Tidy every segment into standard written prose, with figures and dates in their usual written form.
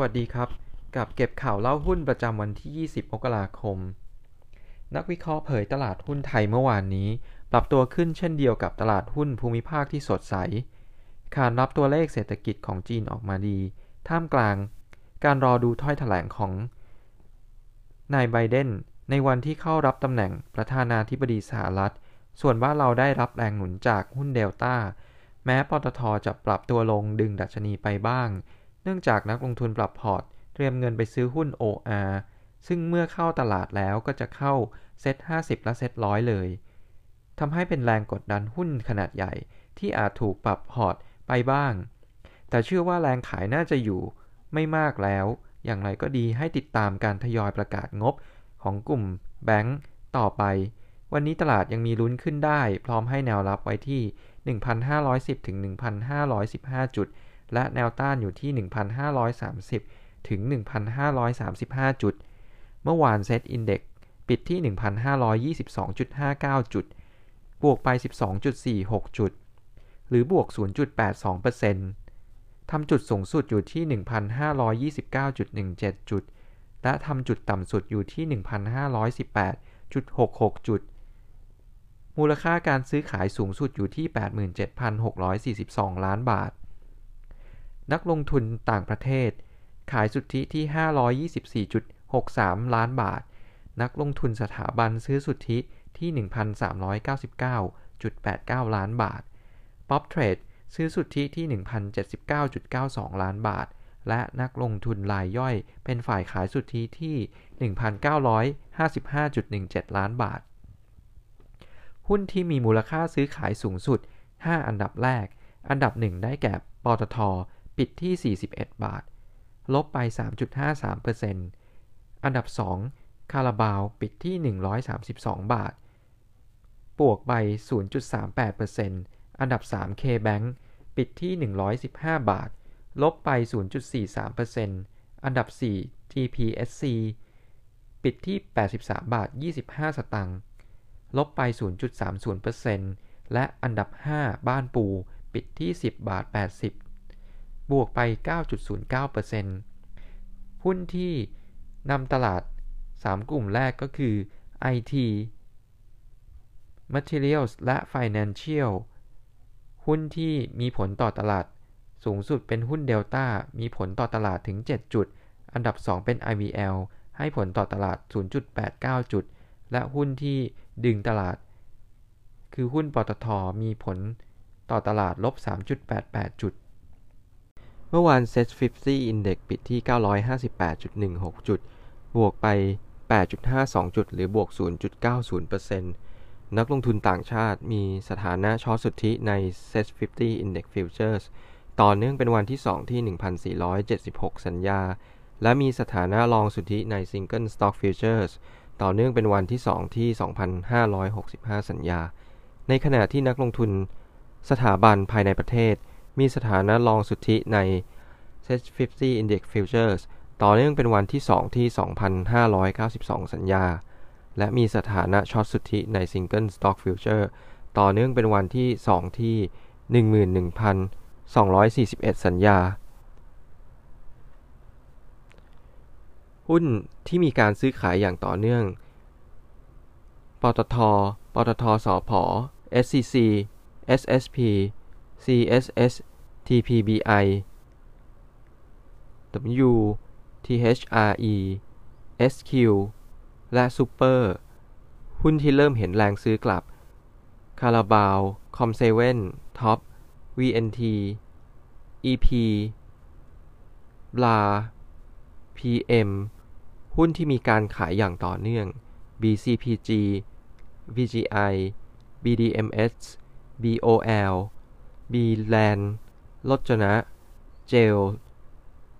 วัสดีครับกับเก็บข่าวเล่าหุ้นประจำวันที่20มกราคมนักวิเคราะห์เผยตลาดหุ้นไทยเมื่อวานนี้ปรับตัวขึ้นเช่นเดียวกับตลาดหุ้นภูมิภาคที่สดใสขานรับตัวเลขเศรษฐกิจของจีนออกมาดีท่ามกลางการรอดูถ้อยแถลงของนายไบเดนในวันที่เข้ารับตำแหน่งประธานาธิบดีสหรัฐส่วนว่าเราได้รับแรงหนุนจากหุ้น Delta แม้ปตท.จะปรับตัวลงดึงดัชนีไปบ้างเนื่องจากนักลงทุนปรับพอร์ตเตรียมเงินไปซื้อหุ้น OR ซึ่งเมื่อเข้าตลาดแล้วก็จะเข้าเซ็ต50และเซ็ต100เลยทำให้เป็นแรงกดดันหุ้นขนาดใหญ่ที่อาจถูกปรับพอร์ตไปบ้างแต่เชื่อว่าแรงขายน่าจะอยู่ไม่มากแล้วอย่างไรก็ดีให้ติดตามการทยอยประกาศงบของกลุ่มแบงก์ต่อไปวันนี้ตลาดยังมีลุ้นขึ้นได้พร้อมให้แนวรับไว้ที่ 1,510 ถึง 1,515 จุดและแนวต้านอยู่ที่ 1,530 ถึง 1,535 จุดเมื่อวานเซ็ตอินเด็กซ์ปิดที่ 1,522.59 จุดบวกไป 12.46 จุดหรือบวก 0.82% ทำจุดสูงสุดอยู่ที่ 1,529.17 จุดและทำจุดต่ำสุดอยู่ที่ 1,518.66 จุดมูลค่าการซื้อขายสูงสุดอยู่ที่ 87,642 ล้านบาทนักลงทุนต่างประเทศขายสุทธิที่ 524.63 ล้านบาทนักลงทุนสถาบันซื้อสุทธิที่ 1,399.89 ล้านบาทป๊อปเทรดซื้อสุทธิที่ 1,079.92 ล้านบาทและนักลงทุนรายย่อยเป็นฝ่ายขายสุทธิที่ 1,955.17 ล้านบาทหุ้นที่มีมูลค่าซื้อขายสูงสุด5อันดับแรกอันดับ1ได้แก่ปตท.ปิดที่41บาทลบไป 3.53% อันดับ2คาราบาวปิดที่132บาทบวกไป 0.38% อันดับ3 K-Bank ปิดที่115บาทลบไป 0.43% อันดับ4 TTCL ปิดที่ 83 บาท 25 สตางค์ลบไป 0.30% และอันดับ5บ้านปูปิดที่ 10 บาท 80 บวกไป 9.09% หุ้นที่นำตลาด3กลุ่มแรกก็คือ IT Materials และ Financial หุ้นที่มีผลต่อตลาดสูงสุดเป็นหุ้น Delta มีผลต่อตลาดถึง7จุดอันดับ2เป็น IVL ให้ผลต่อตลาด 0.89 จุดและหุ้นที่ดึงตลาดคือหุ้นปตทมีผลต่อตลาดลบ 3.88 จุดเมื่อวาน SET50 Index ปิดที่ 958.16 จุดบวกไป 8.52 จุดหรือบวก 0.90% นักลงทุนต่างชาติมีสถานะช็อตสุทธิใน SET50 Index Futuresต่อเนื่องเป็นวันที่2ที่ 1,476 สัญญาและมีสถานะรองสุทธิใน Single Stock Futures ต่อเนื่องเป็นวันที่2ที่ 2,565 สัญญาในขณะที่นักลงทุนสถาบันภายในประเทศมีสถานะรองสุทธิใน SET50 Index Futures ต่อเนื่องเป็นวันที่2ที่ 2,592 สัญญาและมีสถานะช็อตสุทธิใน Single Stock Future ต่อเนื่องเป็นวันที่2ที่ 11,241 สัญญาหุ้นที่มีการซื้อขายอย่างต่อเนื่องปตท.สผ. SCC SSP CSS TPBI W THRE SQ และซูเปอร์หุ้นที่เริ่มเห็นแรงซื้อกลับคาราบาว COM7 ท็อปVNT EP BLA PM หุ้นที่มีการขายอย่างต่อเนื่อง BCPG VGI BDMS BOL BLAN ลดจนะ JEL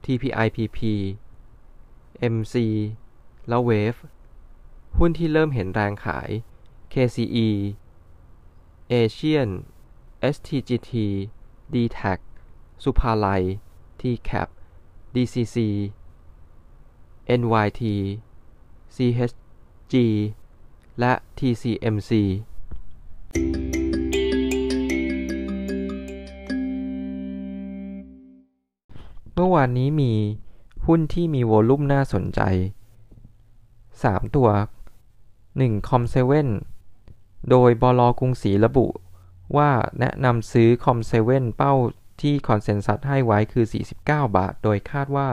TPIPP MC และ Wave หุ้นที่เริ่มเห็นแรงขาย KCE AsianSTGT DTAC สุภาลัย TCAP DCC NYT CHG และ TCMC เมื่อวานนี้มี หุ้นที่มีวอลุ่มน่าสนใจ3ตัว1 COM7 โดยบล.กรุงศรีระบุว่าแนะนำซื้อ COM7 เป้าที่คอนเซนซัสให้ไว้คือ49 บาทโดยคาดว่า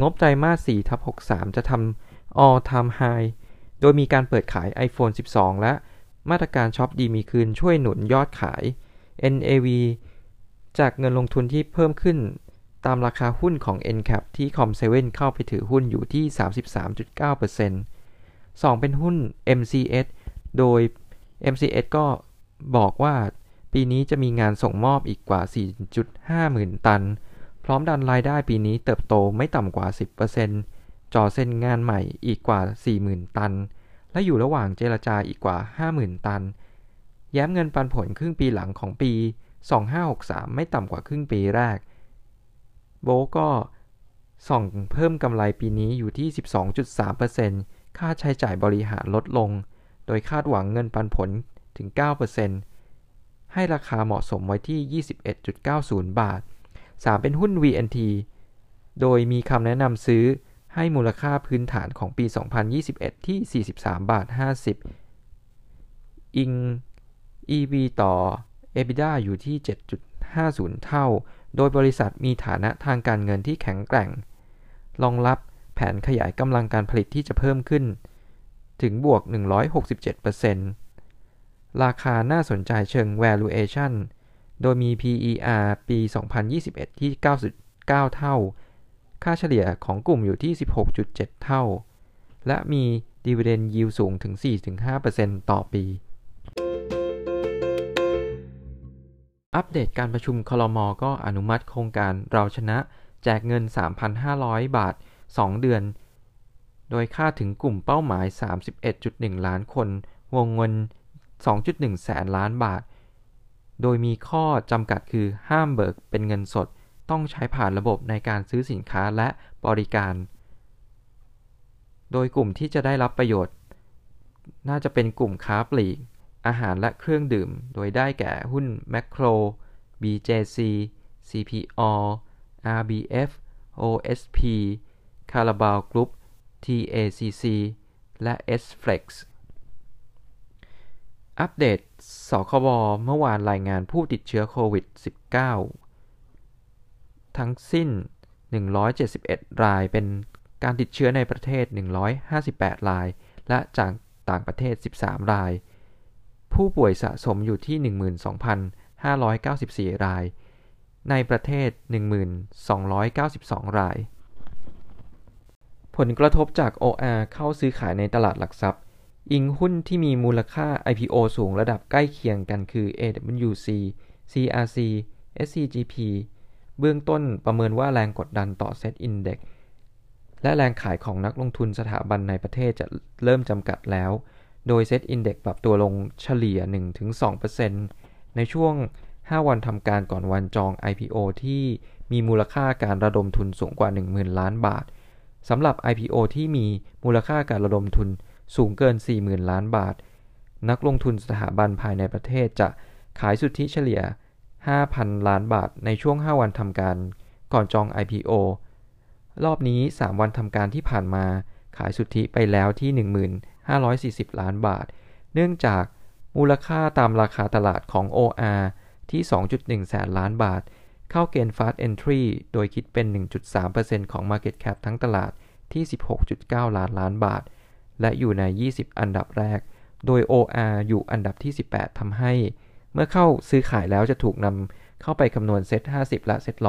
งบไตรมาส 4/63 จะทำ All Time High โดยมีการเปิดขาย iPhone 12 และมาตรการช็อปดีมีคืนช่วยหนุนยอดขาย NAV จากเงินลงทุนที่เพิ่มขึ้นตามราคาหุ้นของ NCAP ที่ COM7 เข้าไปถือหุ้นอยู่ที่ 33.9% 2เป็นหุ้น MCS โดย MCS ก็บอกว่าปีนี้จะมีงานส่งมอบอีกกว่า 4.5 หมื่นตันพร้อมดันรายได้ปีนี้เติบโตไม่ต่ำกว่า 10% จ่อเซ็นงานใหม่อีกกว่า 40,000 ตันและอยู่ระหว่างเจรจาอีกกว่า 50,000 ตันแย้มเงินปันผลครึ่งปีหลังของปี2563ไม่ต่ำกว่าครึ่งปีแรกโบก็ส่องเพิ่มกำไรปีนี้อยู่ที่ 12.3% ค่าใช้จ่ายบริหารลดลงโดยคาดหวังเงินปันผลถึง 9% ให้ราคาเหมาะสมไว้ที่ 21.90 บาท3เป็นหุ้น VNT โดยมีคำแนะนำซื้อให้มูลค่าพื้นฐานของปี2021ที่ 43.50 อิง EV ต่อ EBITDA อยู่ที่ 7.50 เท่าโดยบริษัทมีฐานะทางการเงินที่แข็งแกร่งรองรับแผนขยายกำลังการผลิตที่จะเพิ่มขึ้นถึงบวก 167% ราคาน่าสนใจเชิง valuation โดยมี PER ปี2021ที่ 9.9 เท่าค่าเฉลี่ยของกลุ่มอยู่ที่ 16.7 เท่าและมี Dividend Yield สูงถึง 4-5% ต่อปีอัปเดตการประชุมคลม.ก็อนุมัติโครงการเราชนะแจกเงิน 3,500 บาท 2 เดือนโดยคาดถึงกลุ่มเป้าหมาย 31.1 ล้านคนวงเงิน 2.1 แสนล้านบาทโดยมีข้อจำกัดคือห้ามเบิกเป็นเงินสดต้องใช้ผ่านระบบในการซื้อสินค้าและบริการโดยกลุ่มที่จะได้รับประโยชน์น่าจะเป็นกลุ่มค้าปลีกอาหารและเครื่องดื่มโดยได้แก่หุ้นแมคโคร BJC CPO RBF OSP คาราบาวกรุ๊ป TACC และ S-Flex อัปเดตสคบเมื่อวานรายงานผู้ติดเชื้อโควิด -19 ทั้งสิ้น171รายเป็นการติดเชื้อในประเทศ158รายและจากต่างประเทศ13รายผู้ป่วยสะสมอยู่ที่ 12,594 รายในประเทศ 1,292 รายผลกระทบจาก OR เข้าซื้อขายในตลาดหลักทรัพย์อิงหุ้นที่มีมูลค่า IPO สูงระดับใกล้เคียงกันคือ AWC CRC SCGP เบื้องต้นประเมินว่าแรงกดดันต่อ SET Index และแรงขายของนักลงทุนสถาบันในประเทศจะเริ่มจำกัดแล้วโดย SET Index ปรับตัวลงเฉลี่ย 1-2% ในช่วง5วันทำการก่อนวันจอง IPO ที่มีมูลค่าการระดมทุนสูงกว่า 10,000 ล้านบาทสำหรับ IPO ที่มีมูลค่าการระดมทุนสูงเกิน 40,000 ล้านบาทนักลงทุนสถาบันภายในประเทศจะขายสุทธิเฉลี่ย 5,000 ล้านบาทในช่วง5วันทำการก่อนจอง IPO รอบนี้3วันทำการที่ผ่านมาขายสุทธิไปแล้วที่ 1,540 ล้านบาทเนื่องจากมูลค่าตามราคาตลาดของ OR ที่ 2.1 แสนล้านบาทเข้าเกณฑ์ Fast Entry โดยคิดเป็น 1.3% ของ Market Cap ทั้งตลาดที่ 16.9 ล้านล้านบาทและอยู่ใน20อันดับแรกโดย OR อยู่อันดับที่18ทำให้เมื่อเข้าซื้อขายแล้วจะถูกนำเข้าไปคำนวณ SET50 และ SET100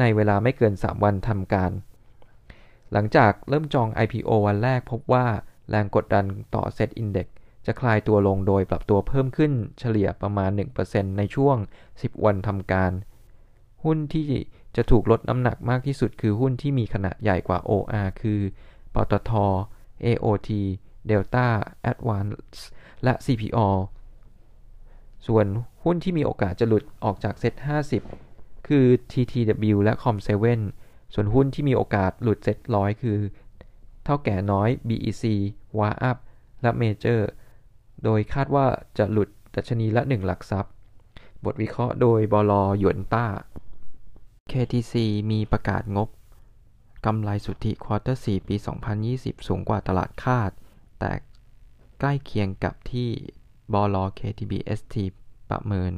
ในเวลาไม่เกิน3วันทำการหลังจากเริ่มจอง IPO วันแรกพบว่าแรงกดดันต่อ SET Index จะคลายตัวลงโดยปรับตัวเพิ่มขึ้นเฉลี่ยประมาณ 1% ในช่วง10วันทำการหุ้นที่จะถูกลดน้ำหนักมากที่สุดคือหุ้นที่มีขนาดใหญ่กว่า OR คือปตท. AOT Delta Advance และ CPO ส่วนหุ้นที่มีโอกาสจะหลุดออกจาก SET50 คือ TTW และ COM7 ส่วนหุ้นที่มีโอกาสหลุด SET100 คือเท่าแก่น้อย BEC วาอัพและเมเจอร์โดยคาดว่าจะหลุดดัชนีละ1หลักทรัพย์บทวิเคราะห์โดยบล.หยวนต้า KTC มีประกาศงบ กำไรสุทธิควอเตอร์4ปี2020สูงกว่าตลาดคาดแต่ใกล้เคียงกับที่บล. KTBST ประเมิน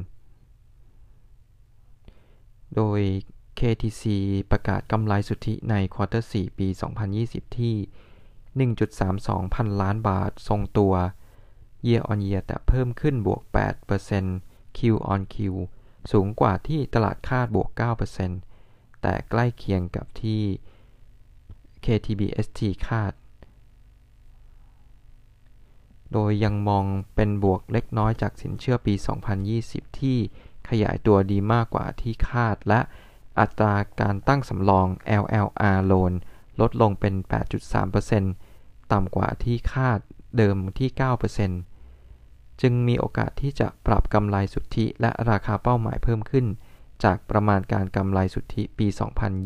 โดย KTC ประกาศกำไรสุทธิในควอเตอร์4ปี2020ที่ 1.32 พันล้านบาททรงตัว Year on Year แต่เพิ่มขึ้นบวก 8% Q on Q สูงกว่าที่ตลาดคาดบวก 9% แต่ใกล้เคียงกับที่ KTBST คาดโดยยังมองเป็นบวกเล็กน้อยจากสินเชื่อปี2020ที่ขยายตัวดีมากกว่าที่คาดและอัตราการตั้งสำรอง LLR Loan ลดลงเป็น 8.3% ต่ำกว่าที่คาดเดิมที่ 9% จึงมีโอกาสที่จะปรับกำไรสุทธิและราคาเป้าหมายเพิ่มขึ้นจากประมาณการกำไรสุทธิปี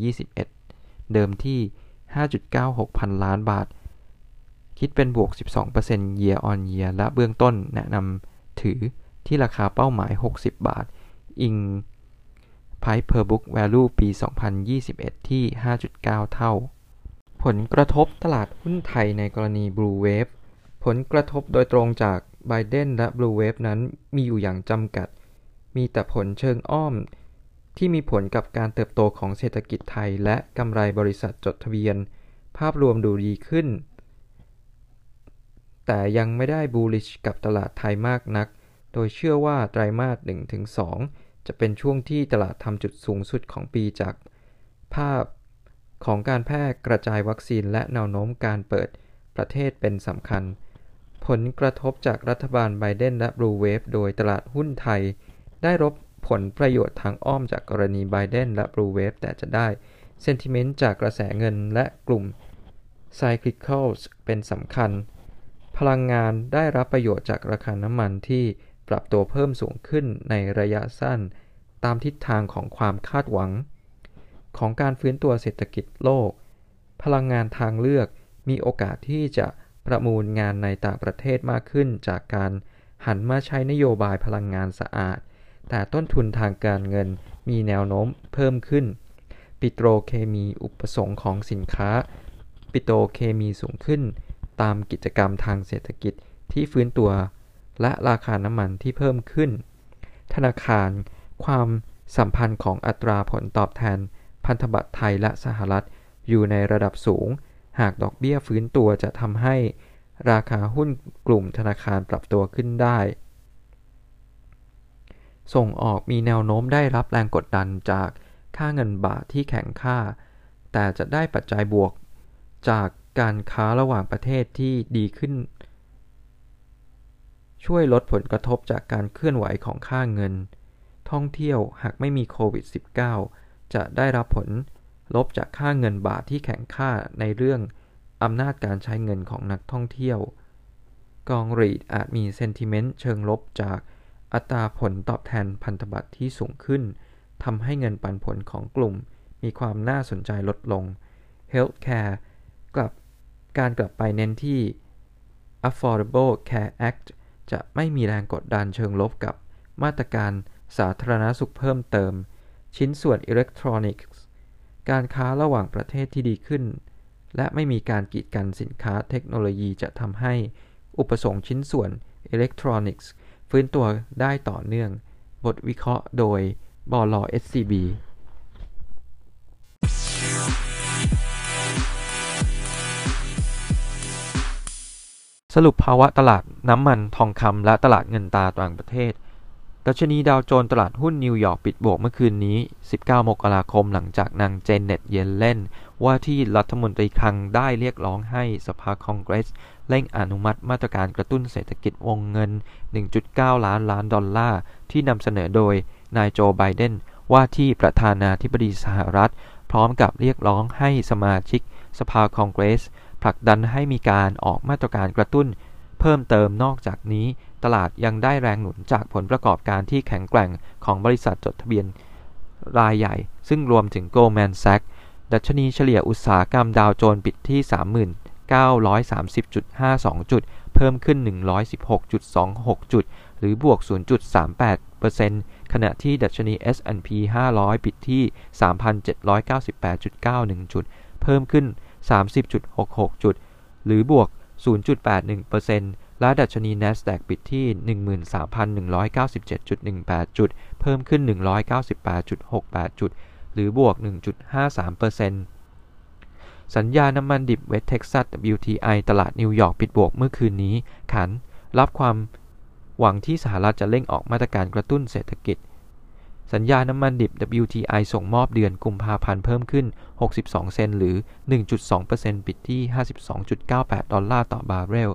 2021เดิมที่ 5.96 พันล้านบาทคิดเป็นบวก 12% year on year และเบื้องต้นแนะนำถือที่ราคาเป้าหมาย60บาทอิง Price per book value ปี2021ที่ 5.9 เท่าผลกระทบตลาดหุ้นไทยในกรณี Blue Wave ผลกระทบโดยตรงจาก Biden และ Blue Wave นั้นมีอยู่อย่างจำกัดมีแต่ผลเชิงอ้อมที่มีผลกับการเติบโตของเศรษฐกิจไทยและกำไรบริษัทจดทะเบียนภาพรวมดูดีขึ้นแต่ยังไม่ได้ bullish กับตลาดไทยมากนักโดยเชื่อว่าไตรมาส 1-2 จะเป็นช่วงที่ตลาดทำจุดสูงสุดของปีจากภาพของการแพร่กระจายวัคซีนและแนวโน้มการเปิดประเทศเป็นสำคัญผลกระทบจากรัฐบาลไบเดนและ Blue Wave โดยตลาดหุ้นไทยได้รับผลประโยชน์ทางอ้อมจากกรณีไบเดนและ Blue Wave แต่จะได้ sentiment จากกระแสเงินและกลุ่ม cyclicals เป็นสำคัญพลังงานได้รับประโยชน์จากราคาน้ำมันที่ปรับตัวเพิ่มสูงขึ้นในระยะสั้นตามทิศทางของความคาดหวังของการฟื้นตัวเศรษฐกิจโลกพลังงานทางเลือกมีโอกาสที่จะประมูลงานในต่างประเทศมากขึ้นจากการหันมาใช้นโยบายพลังงานสะอาดแต่ต้นทุนทางการเงินมีแนวโน้มเพิ่มขึ้นปิโตรเคมีอุปสงค์ของสินค้าปิโตรเคมีสูงขึ้นตามกิจกรรมทางเศรษฐกิจที่ฟื้นตัวและราคาน้ำมันที่เพิ่มขึ้นธนาคารความสัมพันธ์ของอัตราผลตอบแทนพันธบัตรไทยและสหรัฐอยู่ในระดับสูงหากดอกเบี้ยฟื้นตัวจะทำให้ราคาหุ้นกลุ่มธนาคารปรับตัวขึ้นได้ส่งออกมีแนวโน้มได้รับแรงกดดันจากค่าเงินบาทที่แข็งค่าแต่จะได้ปัจจัยบวกจากการค้าระหว่างประเทศที่ดีขึ้นช่วยลดผลกระทบจากการเคลื่อนไหวของค่าเงินท่องเที่ยวหากไม่มีโควิด -19 จะได้รับผลลบจากค่าเงินบาทที่แข็งค่าในเรื่องอำนาจการใช้เงินของนักท่องเที่ยวกองรีทอาจมีเซนติเมนต์เชิงลบจากอัตราผลตอบแทนพันธบัตรที่สูงขึ้นทำให้เงินปันผลของกลุ่มมีความน่าสนใจลดลงเฮลท์แคร์กลับไปเน้นที่ Affordable Care Act จะไม่มีแรงกดดันเชิงลบกับมาตรการสาธารณสุขเพิ่มเติมชิ้นส่วนอิเล็กทรอนิกส์การค้าระหว่างประเทศที่ดีขึ้นและไม่มีการกีดกันสินค้าเทคโนโลยีจะทำให้อุปสงค์ชิ้นส่วนอิเล็กทรอนิกส์ฟื้นตัวได้ต่อเนื่องบทวิเคราะห์โดยบล. SCBสรุปภาวะตลาดน้ำมันทองคำและตลาดเงินตราต่างประเทศดัชนีดาวโจนส์ตลาดหุ้นนิวยอร์กปิดบวกเมื่อคืนนี้19 มกราคมหลังจากนางเจเน็ตเยลเลนว่าที่รัฐมนตรีคลังได้เรียกร้องให้สภาคองเกรสเร่งอนุมัติมาตรการกระตุ้นเศรษฐกิจวงเงิน 1.9 ล้านดอลลาร์ที่นำเสนอโดยนายโจไบเดนว่าที่ประธานาธิบดีสหรัฐพร้อมกับเรียกร้องให้สมาชิกสภาคองเกรสผลักดันให้มีการออกมาตรการกระตุ้นเพิ่มเติมนอกจากนี้ตลาดยังได้แรงหนุนจากผลประกอบการที่แข็งแกร่งของบริษัทจดทะเบียนรายใหญ่ซึ่งรวมถึง Goldman Sachs ดัชนีเฉลี่ยอุตสาหกรรมดาวโจนส์ปิดที่ 3930.52 จุดเพิ่มขึ้น 116.26 จุดหรือบวก 0.38% ขณะที่ดัชนี S&P 500 ปิดที่ 3,798.91 จุด เพิ่มขึ้น 30.66 จุดหรือบวก 0.81% และดัชนี NASDAQ ปิดที่ 13,197.18 จุดเพิ่มขึ้น 198.68 จุดหรือบวก 1.53%สัญญาน้ำมันดิบเวสเท็กซัส WTI ตลาดนิวยอร์กปิดบวกเมื่อคืนนี้ขันรับความหวังที่สหรัฐจะเร่งออกมาตรการกระตุ้นเศรษฐกิจสัญญาน้ำมันดิบ WTI ส่งมอบเดือนกุมภาพันธ์เพิ่มขึ้น62เซนต์หรือ 1.2% ปิดที่ 52.98 ดอลลาร์ต่อบาร์เรล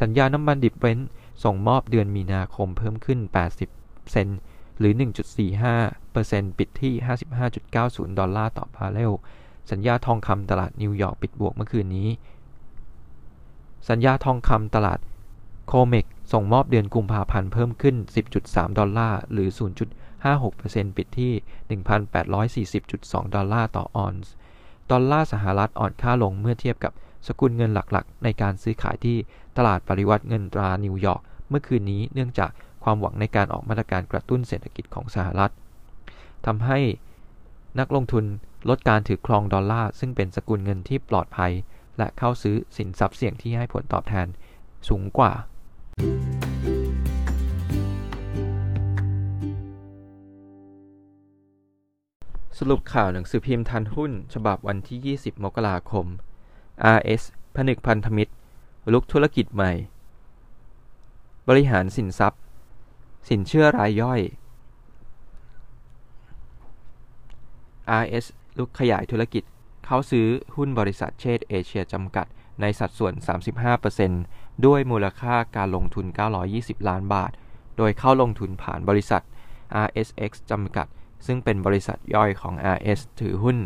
สัญญาน้ำมันดิบเบรนท์ส่งมอบเดือนมีนาคมเพิ่มขึ้น80เซนต์หรือ 1.45% ปิดที่ 55.90 ดอลลาร์ต่อบาร์เรลสัญญาทองคำตลาดนิวยอร์กปิดบวกเมื่อคืนนี้สัญญาทองคำตลาดโคเมกส่งมอบเดือนกุมภาพันธ์เพิ่มขึ้น 10.3 ดอลลาร์หรือ 0.56% ปิดที่ 1,840.2 ดอลลาร์ต่อออนซ์ดอลลาร์สหรัฐอ่อนค่าลงเมื่อเทียบกับสกุลเงินหลักๆในการซื้อขายที่ตลาดปริวัติเงินตรานิวยอร์กเมื่อคืนนี้เนื่องจากความหวังในการออกมาตรการกระตุ้นเศรษฐกิจของสหรัฐทำให้นักลงทุนลดการถือครองดอลลาร์ซึ่งเป็นสกุลเงินที่ปลอดภัยและเข้าซื้อสินทรัพย์เสี่ยงที่ให้ผลตอบแทนสูงกว่าสรุปข่าวหนังสือพิมพ์ทันหุ้นฉบับวันที่20มกราคม RS ผนึกพันธมิตรลุกธุรกิจใหม่บริหารสินทรัพย์สินเชื่อรายย่อย RSลุกขยายธุรกิจเข้าซื้อหุ้นบริษัทเชษเอเชียจำกัดในสัดส่วน 35% ด้วยมูลค่าการลงทุน920ล้านบาทโดยเข้าลงทุนผ่านบริษัท RSX จำกัดซึ่งเป็นบริษัทย่อยของ RS ถือหุ้น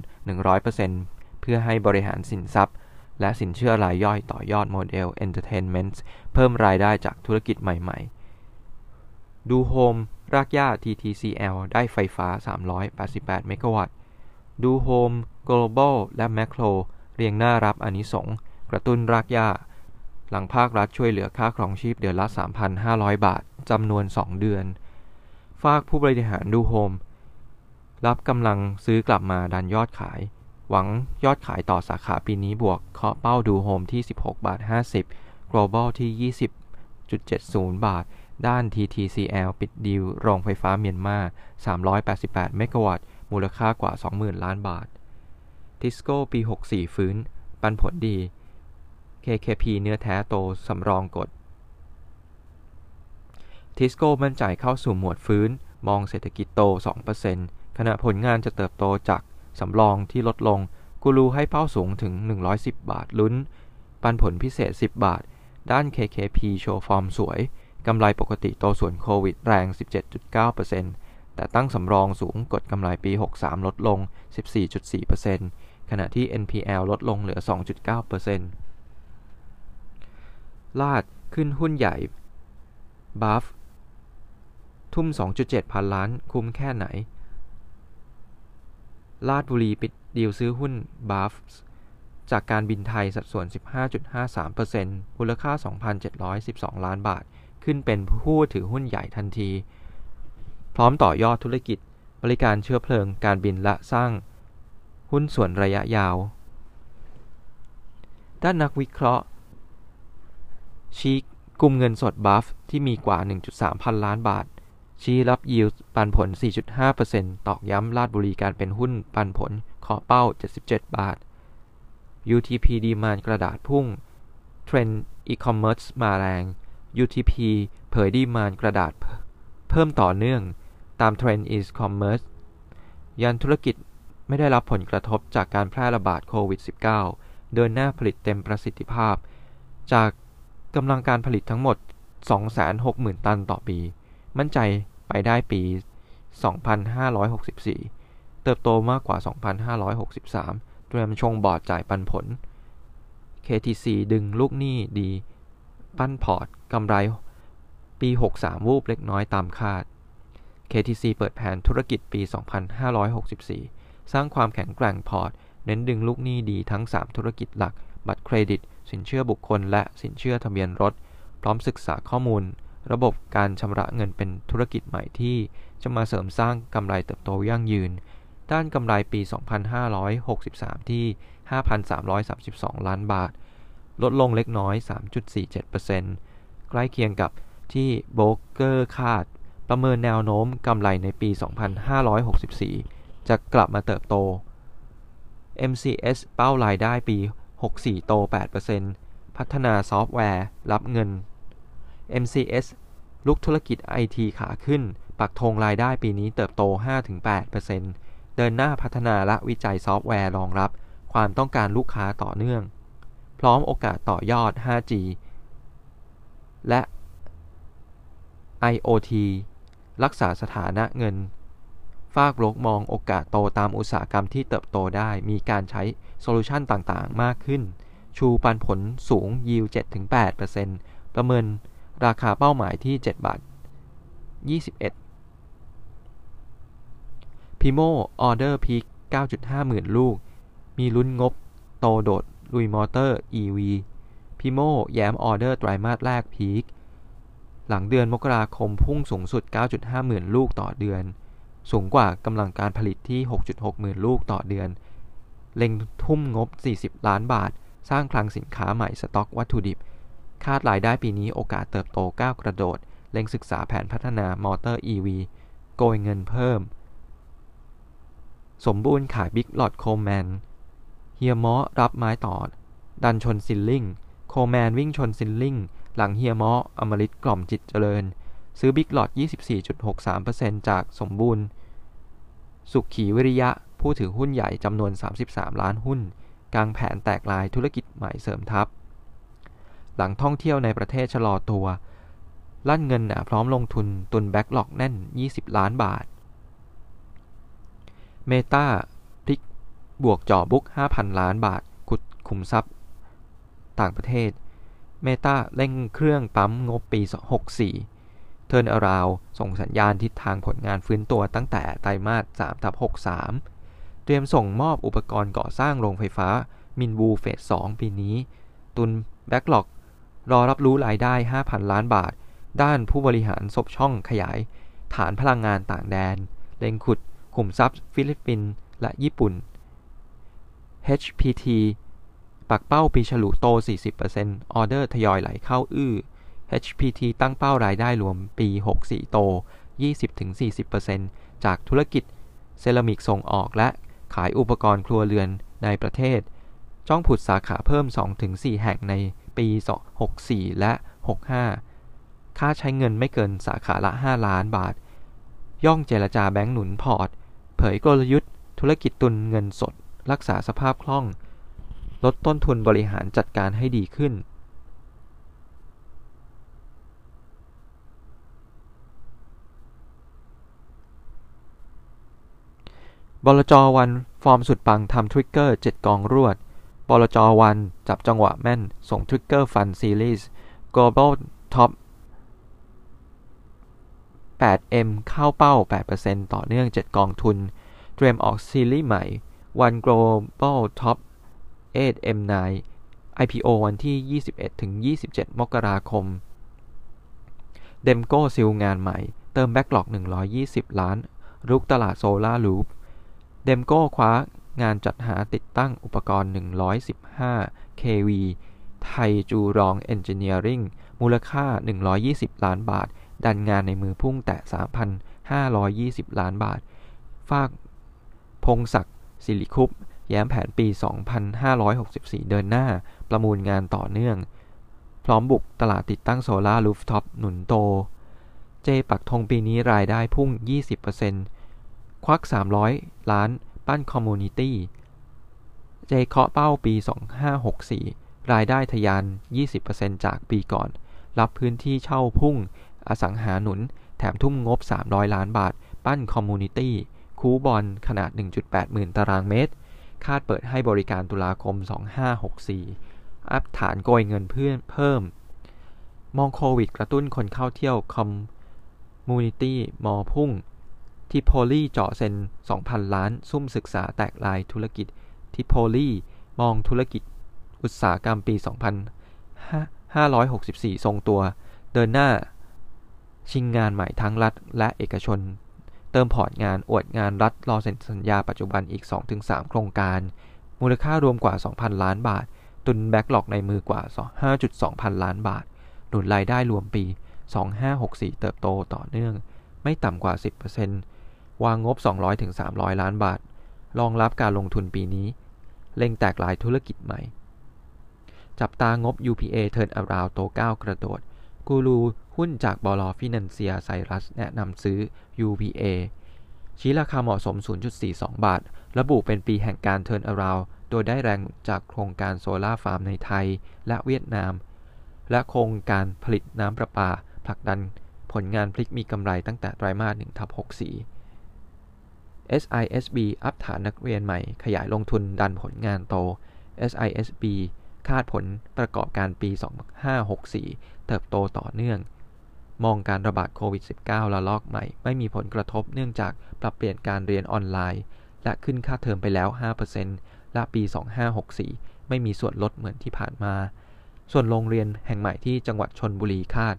100% เพื่อให้บริหารสินทรัพย์และสินเชื่อรายย่อยต่อยอดโมเดล Entertainment เพิ่มรายได้จากธุรกิจใหม่ๆดูโฮมรากหญ้า TTCL ได้ไฟฟ้า388เมกะวัตต์ดูโฮม Global และ Macro เรียงหน้ารับอานิสงส์กระตุ้นรากหญ้าหลังภาครัฐช่วยเหลือค่าครองชีพเดือนละ 3,500 บาทจำนวน 2 เดือนฝากผู้บริหารดูโฮมรับกำลังซื้อกลับมาดันยอดขายหวังยอดขายต่อสาขาปีนี้บวกเคาะเป้าดูโฮมที่ 16.50 Global ที่ 20.70 บาทด้าน TTCL ปิดดีลโรงไฟฟ้าเมียนมา388เมกะวัตต์มูลค่ากว่า 20,000 ล้านบาท ทิสโก้ปี 64 ฟื้น ปันผลดี KKP เนื้อแท้โต สำรองกด ทิสโก้มั่นใจเข้าสู่หมวดฟื้น มองเศรษฐกิจโต 2% ขณะผลงานจะเติบโตจากสำรองที่ลดลง กูรูให้เป้าสูงถึง 110 บาท ลุ้น ปันผลพิเศษ 10 บาท ด้าน KKP โชว์ฟอร์มสวย กำไรปกติโตส่วนโควิดแรง 17.9%แต่ตั้งสำรองสูงกดกำไรปี 63 ลดลง 14.4% ขณะที่ NPL ลดลงเหลือ 2.9% ลาดขึ้นหุ้นใหญ่บัฟทุ่ม 2.7 พันล้านคุ้มแค่ไหนลาดบุรีปิดดีลซื้อหุ้นบัฟจากการบินไทยสัดส่วน 15.53% มูลค่า 2,712 ล้านบาทขึ้นเป็นผู้ถือหุ้นใหญ่ทันทีพร้อมต่อยอดธุรกิจบริการเชื้อเพลิงการบินและสร้างหุ้นส่วนระยะยาวด้านนักวิเคราะห์ชี้กลุ่มเงินสดบัฟที่มีกว่า 1.3 พันล้านบาทชี้รับยิลด์ปันผล 4.5% ตอกย้ำราชบุรีการเป็นหุ้นปันผลเคาะเป้า 77 บาท UTP ดีมานด์กระดาษพุ่งเทรนด์ e-commerce มาแรง UTP เผยดีมานด์กระดาษเพิ่มต่อเนื่องตามเทรนด์ e-commerce ยันธุรกิจไม่ได้รับผลกระทบจากการแพร่ระบาดโควิด -19 เดินหน้าผลิตเต็มประสิทธิภาพจากกำลังการผลิตทั้งหมด 260,000 ตันต่อปีมั่นใจไปได้ปี 2564 เติบโตมากกว่า 2563 เตรียมชงบอร์ดจ่ายปันผล KTC ดึงลูกหนี้ดีปั้นพอร์ตกำไรปี 63 วูบเล็กน้อยตามคาด KTC เปิดแผนธุรกิจปี 2564 สร้างความแข็งแกร่งพอร์ตเน้นดึงลูกหนี้ดีทั้ง 3 ธุรกิจหลักบัตรเครดิตสินเชื่อบุคคลและสินเชื่อทะเบียนรถพร้อมศึกษาข้อมูลระบบการชำระเงินเป็นธุรกิจใหม่ที่จะมาเสริมสร้างกำไรเติบโตยั่งยืนด้านกำไรปี 2563 ที่ 5,332 ล้านบาทลดลงเล็กน้อย 3.47% ใกล้เคียงกับที่โบรกเกอร์คาดประเมินแนวโน้มกำไรในปี 2564 จะกลับมาเติบโต MCS เป้ารายได้ปี 64 โต 8% พัฒนาซอฟต์แวร์รับเงิน MCS ลุกธุรกิจ IT ขาขึ้นปักธงรายได้ปีนี้เติบโต 5-8% เดินหน้าพัฒนาและวิจัยซอฟต์แวร์รองรับความต้องการลูกค้าต่อเนื่องพร้อมโอกาสต่อยอด 5G และ IoT รักษาสถานะเงินฝากโลกมองโอกาสโตตามอุตสาหกรรมที่เติบโตได้มีการใช้โซลูชันต่างๆมากขึ้นชูปันผลสูง Yield 7-8% ประเมินราคาเป้าหมายที่7.21 พิโม Order Peak 9.5 หมื่นลูกมีลุ้นงบโตโดดลุยมอเตอร์ EV พิโมแย้มออเดอร์ไตรมาสแรก Peakหลังเดือนมกราคมพุ่งสูงสุด 9.5 หมื่นลูกต่อเดือนสูงกว่ากำลังการผลิตที่ 6.6 หมื่นลูกต่อเดือนเล็งทุ่มงบ 40 ล้านบาทสร้างคลังสินค้าใหม่สต็อกวัตถุดิบคาดรายได้ปีนี้โอกาสเติบโตก้าวกระโดดเล็งศึกษาแผนพัฒนามอเตอร์ EV โกยเงินเพิ่มสมบูรณ์ขายบิ๊กหลอดโคลแมนเฮียม้อรับไม้ต่อดันชนซิลลิงโคลแมนวิ่งชนซิลลิงหลังเฮียม้ออมฤตกล่อมจิตเจริญซื้อบิ๊กหลอด 24.63% จากสมบูรณ์สุขขีวิริยะผู้ถือหุ้นใหญ่จำนวน33ล้านหุ้นกลางแผนแตกลายธุรกิจใหม่เสริมทัพหลังท่องเที่ยวในประเทศชะลอตัวลั่นเงินพร้อมลงทุนตุนแบ็คหลอกแน่น20ล้านบาทเมตาพลิกบวกจ่อบุ๊ก 5,000 ล้านบาทขุดขุมทรัพย์ต่างประเทศเมตาเร่งเครื่องปั๊มงบปี 64 Turnaround ส่งสัญญาณทิศทางผลงานฟื้นตัวตั้งแต่ไตรมาส 3/63 เตรียมส่งมอบอุปกรณ์ก่อสร้างโรงไฟฟ้ามินบูเฟส 2 ปีนี้ตุนแบ็คล็อกรอรับรู้รายได้ 5,000 ล้านบาทด้านผู้บริหารซบช่องขยายฐานพลังงานต่างแดนเล็งขุดขุมทรัพย์ฟิลิปปินส์และญี่ปุ่น HPTปักเป้าปีฉลูโต 40% ออเดอร์ทยอยไหลเข้าHPT ตั้งเป้ารายได้รวมปี 64 โต 20-40% จากธุรกิจเซรามิกส่งออกและขายอุปกรณ์ครัวเรือนในประเทศจ้องผุดสาขาเพิ่ม 2-4 แห่งในปี 64 และ 65 ค่าใช้เงินไม่เกินสาขาละ 5 ล้านบาทย่องเจรจาแบงก์หนุนพอร์ตเผยกลยุทธ์ธุรกิจตุนเงินสดรักษาสภาพคล่องลดต้นทุนบริหารจัดการให้ดีขึ้นบลจ.วันฟอร์มสุดปังทำทริกเกอร์7กองรวดบลจ.วันจับจังหวะแม่นส่งทริกเกอร์ฟันซีรีส์ Global Top 8M เข้าเป้า 8% ต่อเนื่อง7กองทุนเตรียมออกซีรีส์ใหม่ One Global Top8M9 IPO วันที่ 21-27 มกราคมเดมโก้ซิลงานใหม่เติมแบ็คล็อก120ล้านรุกตลาดโซล่ารูฟเดมโก้คว้างานจัดหาติดตั้งอุปกรณ์115 kV ไทยจูรองเอนจิเนียริ่งมูลค่า120ล้านบาทดันงานในมือพุ่งแต่ 3,520 ล้านบาทฝากพงศักดิ์ศิริคุปแย้มแผนปี 2564 เดินหน้าประมูลงานต่อเนื่องพร้อมบุกตลาดติดตั้งโซล่ารูฟท็อปหนุนโตเจปักธงปีนี้รายได้พุ่ง 20% ควัก300ล้านปั้นคอมมูนิตี้เจเคาะเป้าปี 2564 รายได้ทะยาน 20% จากปีก่อนรับพื้นที่เช่าพุ่งอสังหาหนุนแถมทุ่มงบ300ล้านบาทปั้นคอมมูนิตี้คูบอนขนาด 1.8 หมื่นตารางเมตรคาดเปิดให้บริการตุลาคม 2564 อัพฐานโกยเงินเพิ่มมองโควิดกระตุ้นคนเข้าเที่ยวคอมมูนิตี้มอพุ่งทิโพลีเจาะเซ็น 2,000 ล้านซุ่มศึกษาแตกลายธุรกิจทิโพลีมองธุรกิจอุตสาหกรรมปี 2564 ทรงตัวเดินหน้าชิงงานใหม่ทั้งรัฐและเอกชนเติมพอร์ตงานอวดงานรัฐรอเซ็นสัญญาปัจจุบันอีก 2-3 โครงการ มูลค่ารวมกว่า 2,000 ล้านบาทตุนแบ็กหลอกในมือกว่า 5.2 พันล้านบาทหนุนรายได้รวมปี2564เติบโตต่อเนื่องไม่ต่ำกว่า 10% วางงบ 200-300 ล้านบาทรองรับการลงทุนปีนี้เล็งแตกหลายธุรกิจใหม่จับตางบ UPA เทิร์นอะราวด์โต9กระโดดกูรูหุ้นจากบล.ฟินันเซียไซรัสแนะนำซื้อ UPA ชี้ราคาเหมาะสม 0.42 บาทระบุเป็นปีแห่งการเทิร์นอะราวด์โดยได้แรงจากโครงการโซล่าฟาร์มในไทยและเวียดนามและโครงการผลิตน้ำประปาผลักดันผลงานพลิกมีกำไรตั้งแต่ไตรมาส 1/64 SISB อัพฐานนักเรียนใหม่ขยายลงทุนดันผลงานโต SISB คาดผลประกอบการปี 2564 เติบโตต่อเนื่องมองการระบาดโควิด -19 ระลอกใหม่ไม่มีผลกระทบเนื่องจากปรับเปลี่ยนการเรียนออนไลน์และขึ้นค่าเทอมไปแล้ว 5% และปี 2564 ไม่มีส่วนลดเหมือนที่ผ่านมาส่วนโรงเรียนแห่งใหม่ที่จังหวัดชลบุรีคาด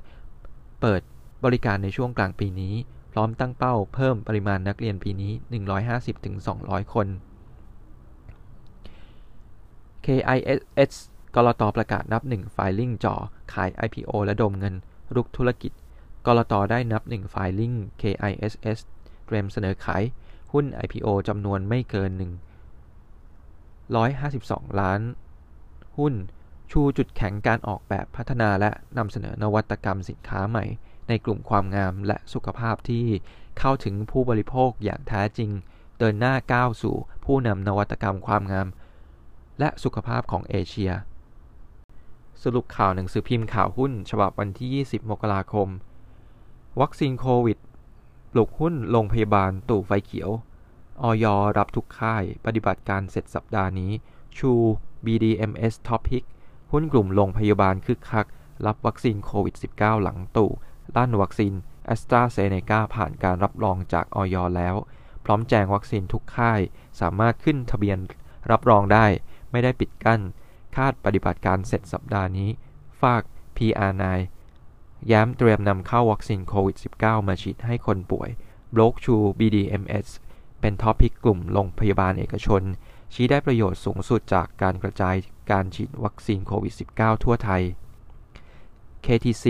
เปิดบริการในช่วงกลางปีนี้พร้อมตั้งเป้าเพิ่มปริมาณนักเรียนปีนี้ 150-200 คน KISS กลต.ประกาศนับ1 Filing จ่อขาย IPO และดมเงินรุกธุรกิจกลต.ได้นับ1 Filing KISS เตรียมเสนอขายหุ้น IPO จำนวนไม่เกิน152ล้านหุ้นชูจุดแข็งการออกแบบพัฒนาและนำเสนอนวัตกรรมสินค้าใหม่ในกลุ่มความงามและสุขภาพที่เข้าถึงผู้บริโภคอย่างแท้จริงเดินหน้าก้าวสู่ผู้นำนวัตกรรมความงามและสุขภาพของเอเชียสรุปข่าวหนังสือพิมพ์ข่าวหุ้นฉบับวันที่20มกราคมวัคซีนโควิดปลุกหุ้นโรงพยาบาลตู่ไฟเขียวอย.รับทุกค่ายปฏิบัติการเสร็จสัปดาห์นี้ชู BDMS Top Pickหุ้นกลุ่มโรงพยาบาลคึกคักรับวัคซีนโควิด -19 หลังตู่ลั่นวัคซีนแอสตราเซเนกาผ่านการรับรองจากอย.แล้วพร้อมแจงวัคซีนทุกค่ายสามารถขึ้นทะเบียนรับรองได้ไม่ได้ปิดกั้นคาดปฏิบัติการเสร็จสัปดาห์นี้ฝาก PR9 ย้ำเตรียมนำเข้าวัคซีนโควิด -19 มาฉีดให้คนป่วยบล็อกชู BDMS เป็นท็อปพิกกลุ่มโรงพยาบาลเอกชนชี้ได้ประโยชน์สูงสุดจากการกระจายการฉีดวัคซีนโควิด -19 ทั่วไทย KTC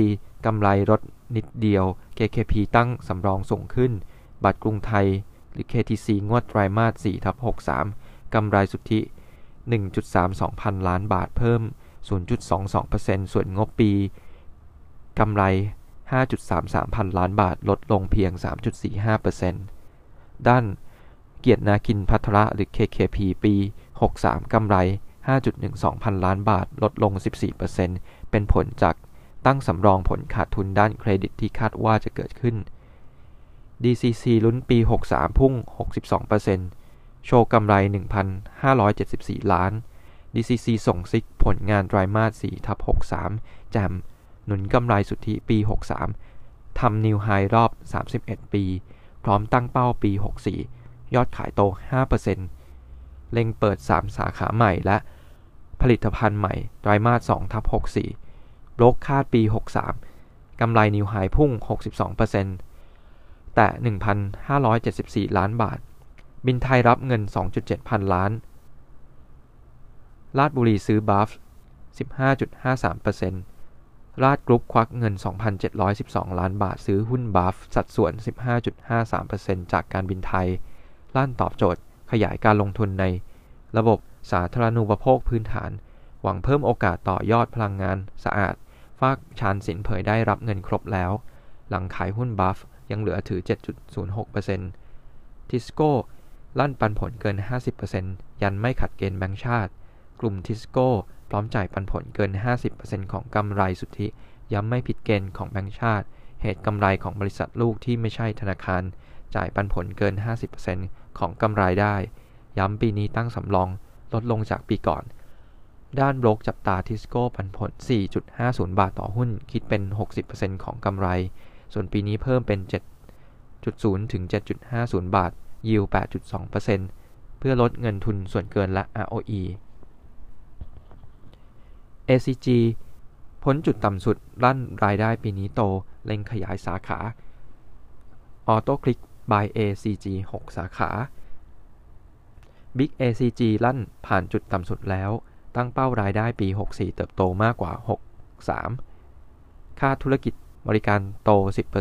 กำไรลดนิดเดียว KKP ตั้งสำรองสูงขึ้นบัตรกรุงไทยหรือ KTC งวดไตรมาส 4/63 กำไรสุทธิ 1.32 พันล้านบาทเพิ่ม 0.22% ส่วนงบปีกำไร 5.33 พันล้านบาทลดลงเพียง 3.45% ด้านเกียรตินาคินภัทระหรือ KKP ปี 63 กำไร 5.12 พันล้านบาทลดลง 14% เป็นผลจากตั้งสำรองผลขาดทุนด้านเครดิตที่คาดว่าจะเกิดขึ้น DCC ลุ้นปี 63 พุ่ง 62% โชว์กำไร 1,574 ล้าน DCC ส่งซิกผลงานไตรมาส 4/63 แจ่มหนุนกำไรสุทธิปี 63 ทำนิวไฮรอบ 31 ปีพร้อมตั้งเป้าปี 64ยอดขายโต 5% เล็งเปิด3สาขาใหม่และผลิตภัณฑ์ใหม่ไตรมาส 2/64 บล็อกคาดปี 63 กำไรนิวไฮพุ่ง 62% แต่ 1,574 ล้านบาทบินไทยรับเงิน 2.7 พันล้านราชบุรีซื้อบัฟ 15.53% ราชกรุ๊ปควักเงิน 2,712 ล้านบาทซื้อหุ้นบัฟสัดส่วน 15.53% จากการบินไทยลั่นตอบโจทย์ขยายการลงทุนในระบบสาธารณูปโภคพื้นฐานหวังเพิ่มโอกาสต่อยอดพลังงานสะอาดฝากชาญศิลป์เผยได้รับเงินครบแล้วหลังขายหุ้นบัฟยังเหลือถือ 7.06% ทิสโก้ลั่นปันผลเกิน 50% ยันไม่ขัดเกณฑ์แบงก์ชาติกลุ่มทิสโก้พร้อมจ่ายปันผลเกิน 50% ของกำไรสุทธิย้ำไม่ผิดเกณฑ์ของแบงก์ชาติเหตุกำไรของบริษัทลูกที่ไม่ใช่ธนาคารจ่ายปันผลเกิน 50% ของกำไรได้ย้ำปีนี้ตั้งสำรองลดลงจากปีก่อนด้านบล็อกจับตาทิสโก้ปันผล 4.50 บาทต่อหุ้นคิดเป็น 60% ของกำไรส่วนปีนี้เพิ่มเป็น 7.0 ถึง 7.50 บาทยิว 8.2% เพื่อลดเงินทุนส่วนเกินและ ROE ACG พ้นจุดต่ำสุดลั่นรายได้ปีนี้โตเล็งขยายสาขาออโต้คลิก by ACG 6 สาขา บิ๊ก ACG ลั่นผ่านจุดต่ำสุดแล้วตั้งเป้ารายได้ปี64เติบโตมากกว่า63ค่าธุรกิจบริการโต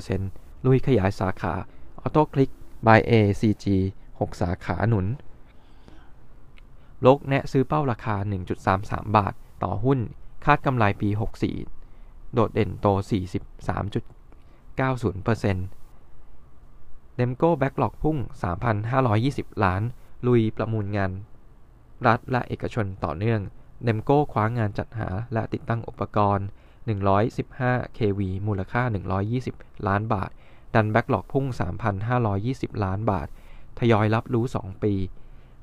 10% ลุยขยายสาขาออโต้คลิก by ACG 6สาขาหนุนโลกแนะซื้อเป้าราคา 1.33 บาทต่อหุ้นคาดกำไรปี64โดดเด่นโต 43.90%เดมโก้แบ็กหลอกพุ่ง 3,520 ล้านลุยประมูลงานรัฐและเอกชนต่อเนื่องเดมโก้คว้างานจัดหาและติดตั้งอุปกรณ์115 kV มูลค่า120ล้านบาทดันแบ็กหลอกพุ่ง 3,520 ล้านบาททยอยรับรู้2ปี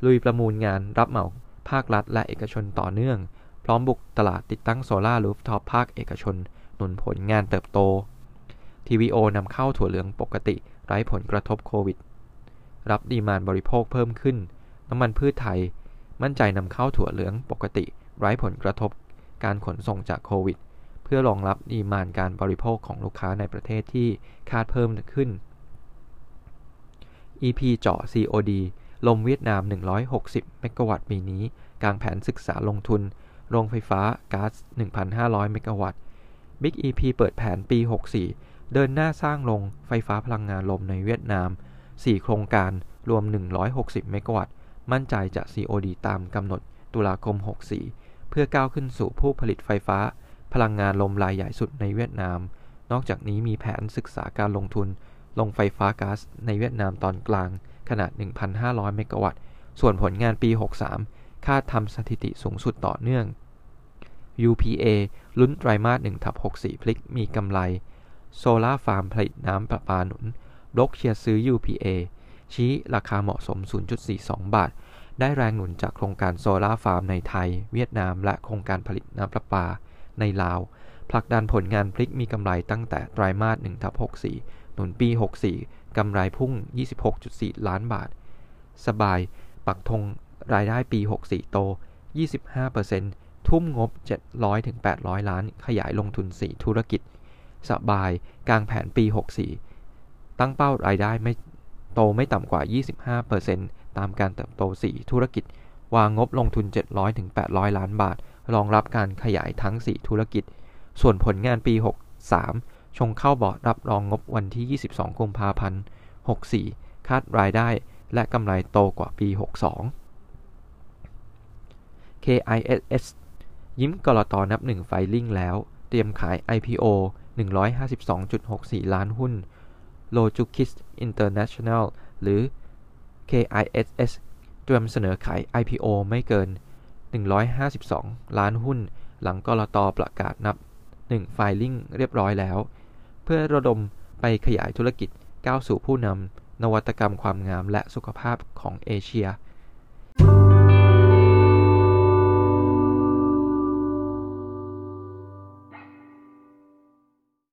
ลุยประมูลงานรับเหมาภาครัฐและเอกชนต่อเนื่องพร้อมบุกตลาดติดตั้งโซล่ารูฟท็อปภาคเอกชนหนุนผลงานเติบโต TVO นำเข้าถั่วเหลืองปกติไร้ผลกระทบโควิดรับดีมานด์บริโภคเพิ่มขึ้นน้ำมันพืชไทยมั่นใจนำเข้าถั่วเหลืองปกติไร้ผลกระทบการขนส่งจากโควิดเพื่อรองรับดีมานด์การบริโภคของลูกค้าในประเทศที่คาดเพิ่มขึ้น EP เจาะ COD ลมเวียดนาม160เมกะวัตต์ปีนี้กลางแผนศึกษาลงทุนโรงไฟฟ้าก๊าซ 1,500 เมกะวัตต์ Big EP เปิดแผนปี 64เดินหน้าสร้างโรงไฟฟ้าพลังงานลมในเวียดนาม4โครงการรวม160เมกะวัตต์มั่นใจจะ COD ตามกำหนดตุลาคม64เพื่อก้าวขึ้นสู่ผู้ผลิตไฟฟ้าพลังงานลมรายใหญ่สุดในเวียดนามนอกจากนี้มีแผนศึกษาการลงทุนโรงไฟฟ้าก๊าซในเวียดนามตอนกลางขนาด 1,500 เมกะวัตต์ส่วนผลงานปี 63 คาดทำสถิติสูงสุดต่อเนื่อง UPA ลุ้นไตรมาส 1/64 พลิกมีกำไรโซล่าฟาร์มผลิตน้ำประปาหนุนบล็อกเชียร์ซื้อ UPA ชี้ราคาเหมาะสม 0.42 บาทได้แรงหนุนจากโครงการโซล่าฟาร์มในไทยเวียดนามและโครงการผลิตน้ำประปาในลาวผลักดันผลงานพลิกมีกำไรตั้งแต่ไตรมาส 1/64 หนุนปี 64 กำไรพุ่ง 26.4 ล้านบาทสบายปักธงรายได้ปี 64 โต 25% ทุ่มงบ 700-800 ล้านขยายลงทุน 4 ธุรกิจสบายกลางแผนปี 64 ตั้งเป้ารายได้ไม่โตไม่ต่ำกว่า 25% ตามการเติบโต 4 ธุรกิจวางงบลงทุน 700-800 ล้านบาทรองรับการขยายทั้ง 4 ธุรกิจส่วนผลงานปี 63 ชงเข้าบอร์ดรับรองงบวันที่ 22 กุมภาพันธ์ 64 คาดรายได้และกำไรโตกว่าปี 62 KISS ยิ้มกลต.นับ 1 ไฟลิ่งแล้วเตรียมขาย IPO152.64 ล้านหุ้น KISS International หรือ KISS เตรียมเสนอขาย IPO ไม่เกิน152ล้านหุ้นหลังกลต.ประกาศนับ1 Filing เรียบร้อยแล้วเพื่อระดมไปขยายธุรกิจก้าวสู่ผู้นำนวัตกรรมความงามและสุขภาพของเอเชีย